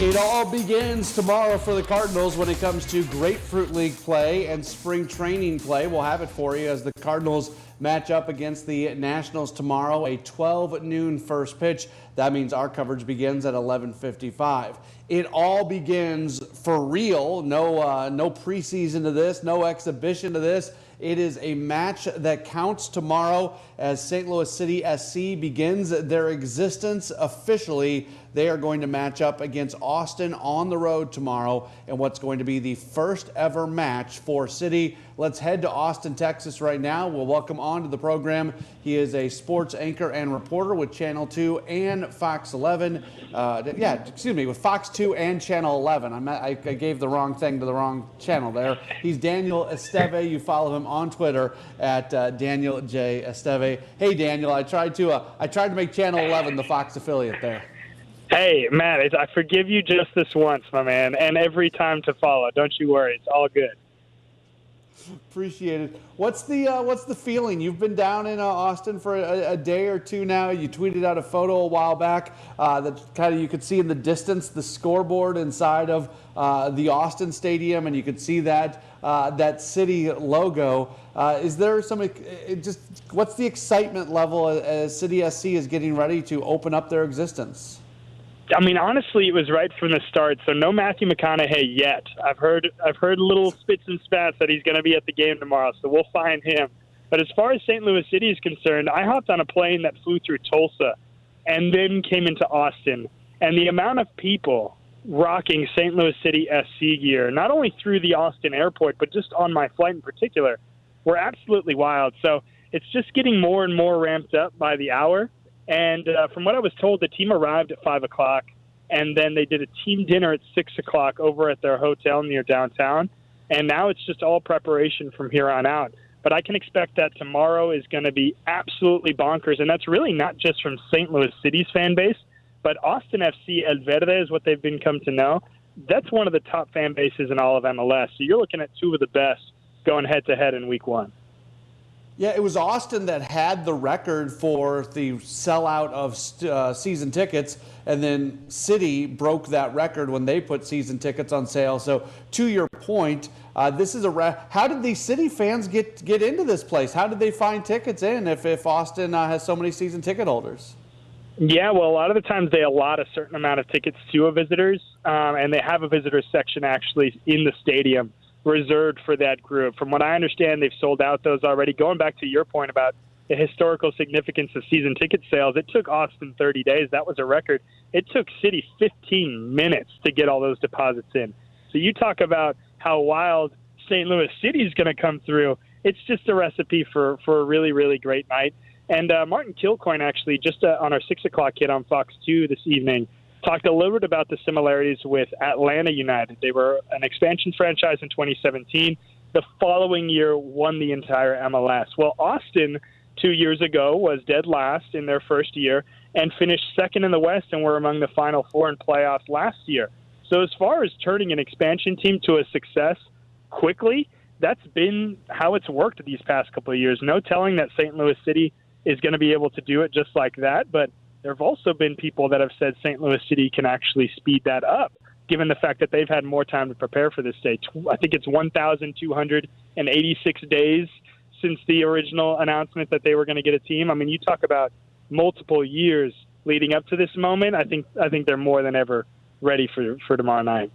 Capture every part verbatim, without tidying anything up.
It all begins tomorrow for the Cardinals when it comes to Grapefruit League play and spring training play. We'll have it for you as the Cardinals match up against the Nationals tomorrow, a twelve noon first pitch. That means our coverage begins at eleven fifty-five. It all begins for real. No, uh, no preseason to this, no exhibition to this. It is a match that counts tomorrow as Saint Louis City S C begins their existence officially. They are going to match up against Austin on the road tomorrow in what's going to be the first ever match for City. Let's head to Austin, Texas right now. We'll welcome on to the program. He is a sports anchor and reporter with Channel two and Fox eleven. Uh, yeah, excuse me, with Fox two and Channel eleven. I'm, I, I gave the wrong thing to the wrong channel there. He's Daniel Esteve. You follow him on Twitter at uh, Daniel J. Esteve. Hey, Daniel, I tried to uh, I tried to make Channel eleven the Fox affiliate there. Hey, Matt, it's, I forgive you just this once, my man, and every time to follow. Don't you worry. It's all good. Appreciate it. What's the uh, what's the feeling? You've been down in uh, Austin for a, a day or two now. You tweeted out a photo a while back uh, that kind of you could see in the distance the scoreboard inside of uh, the Austin Stadium, and you could see that uh, that City logo. Uh, is there some it just what's the excitement level as City S C is getting ready to open up their existence? I mean, honestly, it was right from the start. So no Matthew McConaughey yet. I've heard I've heard little spits and spats that he's going to be at the game tomorrow, so we'll find him. But as far as Saint Louis City is concerned, I hopped on a plane that flew through Tulsa and then came into Austin. And the amount of people rocking Saint Louis City S C gear, not only through the Austin airport, but just on my flight in particular, were absolutely wild. So it's just getting more and more ramped up by the hour. And uh, from what I was told, the team arrived at five o'clock, and then they did a team dinner at six o'clock over at their hotel near downtown. And now it's just all preparation from here on out. But I can expect that tomorrow is going to be absolutely bonkers. And that's really not just from Saint Louis City's fan base, but Austin F C, El Verde is what they've been come to know. That's one of the top fan bases in all of M L S. So you're looking at two of the best going head-to-head in week one. Yeah, it was Austin that had the record for the sellout of uh, season tickets, and then City broke that record when they put season tickets on sale. So, to your point, uh, this is a ra- how did the City fans get get into this place? How did they find tickets in if if Austin uh, has so many season ticket holders? Yeah, well, a lot of the times they allot a certain amount of tickets to a visitors, um, and they have a visitors section actually in the stadium reserved for that group. From what I understand, they've sold out those already. Going back to your point about the historical significance of season ticket sales, it took Austin thirty days. That was a record. It took City fifteen minutes to get all those deposits in. So you talk about how wild Saint Louis City is going to come through. It's just a recipe for, for a really, really great night. And uh, Martin Kilcoin, actually, just uh, on our six o'clock hit on Fox two this evening, talked a little bit about the similarities with Atlanta United. They were an expansion franchise in twenty seventeen. The following year won the entire M L S. Well, Austin two years ago was dead last in their first year and finished second in the West and were among the final four in playoffs last year. So as far as turning an expansion team to a success quickly, that's been how it's worked these past couple of years. No telling that Saint Louis City is going to be able to do it just like that, but there have also been people that have said Saint Louis City can actually speed that up, given the fact that they've had more time to prepare for this day. I think it's one thousand two hundred eighty-six days since the original announcement that they were going to get a team. I mean, you talk about multiple years leading up to this moment. I think I think they're more than ever ready for, for tomorrow night.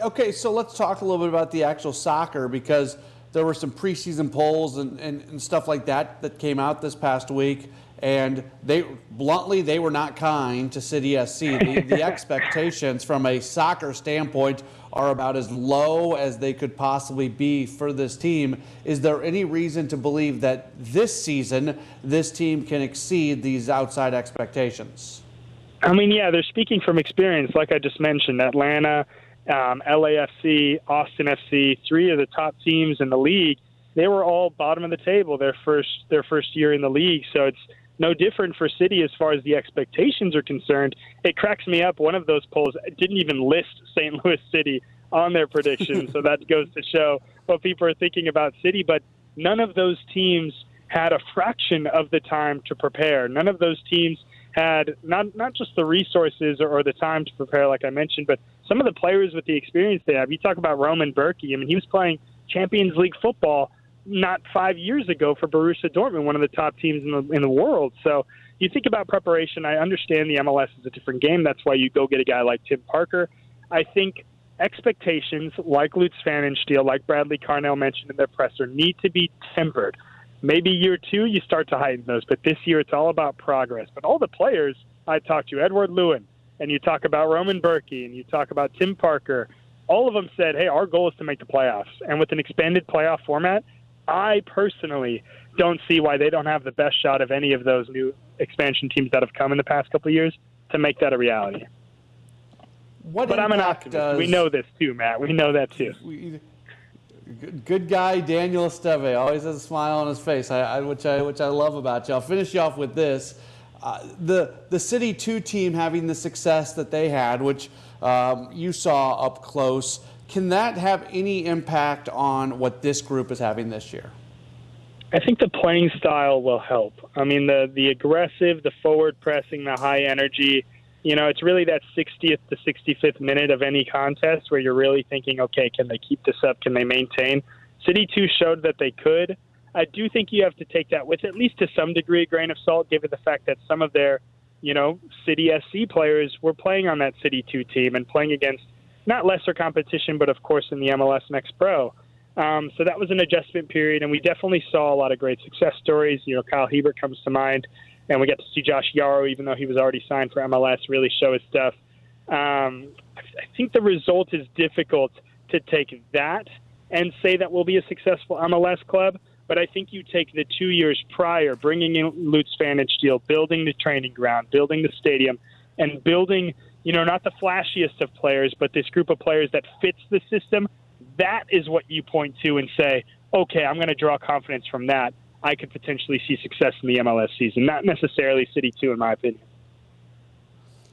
Okay, so let's talk a little bit about the actual soccer, because there were some preseason polls and, and, and stuff like that that came out this past week. And they bluntly, they were not kind to City S C. The, the expectations from a soccer standpoint are about as low as they could possibly be for this team. Is there any reason to believe that this season, this team can exceed these outside expectations? I mean, yeah, they're speaking from experience, like I just mentioned. Atlanta, um, L A F C, Austin F C, three of the top teams in the league, they were all bottom of the table their first their first year in the league. So it's no different for City as far as the expectations are concerned. It cracks me up. One of those polls didn't even list Saint Louis City on their predictions, so that goes to show what people are thinking about City. But none of those teams had a fraction of the time to prepare. None of those teams had not not just the resources or, or the time to prepare, like I mentioned, but some of the players with the experience they have. You talk about Roman Berkey. I mean, he was playing Champions League football not five years ago for Borussia Dortmund, one of the top teams in the in the world. So you think about preparation. I understand the M L S is a different game. That's why you go get a guy like Tim Parker. I think expectations, like Lutz Pfannenstiel, like Bradley Carnell mentioned in their presser, need to be tempered. Maybe year two you start to heighten those, but this year it's all about progress. But all the players I talked to, Edward Lewin, and you talk about Roman Berkey, and you talk about Tim Parker, all of them said, hey, our goal is to make the playoffs. And with an expanded playoff format, I personally don't see why they don't have the best shot of any of those new expansion teams that have come in the past couple of years to make that a reality. What but I'm an optimist. Does... We know this too, Matt. We know that too. We... Good, good guy, Daniel Esteve. Always has a smile on his face, I, I, which I which I love about you. I'll finish you off with this: uh, the the City two team having the success that they had, which um, you saw up close. Can that have any impact on what this group is having this year? I think the playing style will help. I mean, the the aggressive, the forward pressing, the high energy. You know, it's really that sixtieth to sixty-fifth minute of any contest where you're really thinking, okay, can they keep this up? Can they maintain? City two showed that they could. I do think you have to take that with at least to some degree a grain of salt, given the fact that some of their, you know, City S C players were playing on that City two team and playing against not lesser competition, but of course in the M L S Next Pro. Um, so that was an adjustment period, and we definitely saw a lot of great success stories. You know, Kyle Hebert comes to mind. And we got to see Josh Yaro, even though he was already signed for M L S, really show his stuff. Um, I think the result is difficult to take that and say that we'll be a successful M L S club. But I think you take the two years prior, bringing in Lutz Pfannenstiel, building the training ground, building the stadium, and building, you know, not the flashiest of players, but this group of players that fits the system. That is what you point to and say, okay, I'm going to draw confidence from that. I could potentially see success in the M L S season, not necessarily City two, in my opinion.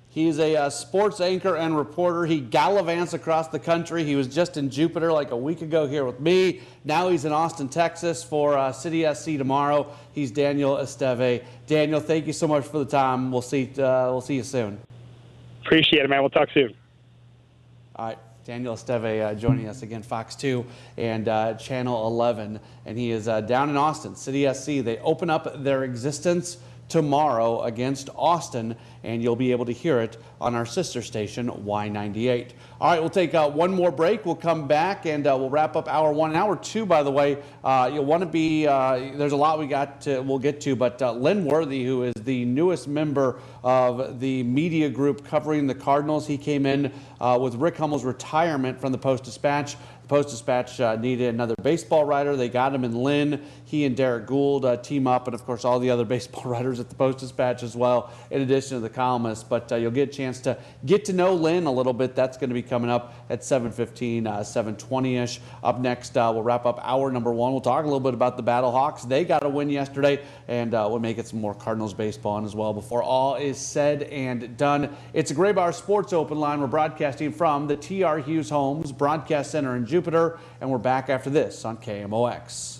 He's a uh, sports anchor and reporter. He gallivants across the country. He was just in Jupiter like a week ago here with me. Now he's in Austin, Texas for uh, City S C tomorrow. He's Daniel Esteve. Daniel, thank you so much for the time. We'll see, uh, we'll see you soon. Appreciate it, man. We'll talk soon. All right. Daniel Esteve uh, joining us again, Fox two and uh, Channel eleven. And he is uh, down in Austin, City S C. They open up their existence tomorrow against Austin, and you'll be able to hear it on our sister station, Y ninety-eight. All right, we'll take uh, one more break. We'll come back, and uh, we'll wrap up hour one. And hour two, by the way, uh, you'll want to be uh, – there's a lot we got to, we'll get to, but uh, Lynn Worthy, who is the newest member of the media group covering the Cardinals, he came in uh, with Rick Hummel's retirement from the Post Dispatch. The Post Dispatch uh, needed another baseball writer. They got him in Lynn. He and Derek Gould uh, team up, and, of course, all the other baseball writers at the Post Dispatch as well, in addition to the columnists. But uh, you'll get a chance to get to know Lynn a little bit. That's going to be coming up at seven fifteen, uh, seven twenty-ish. Up next, uh, we'll wrap up hour number one. We'll talk a little bit about the Battle Hawks. They got a win yesterday, and uh, we'll make it some more Cardinals baseball on as well before all is said and done. It's a Graybar Sports Open line. We're broadcasting from the T R Hughes Homes Broadcast Center in Jupiter, and we're back after this on K M O X.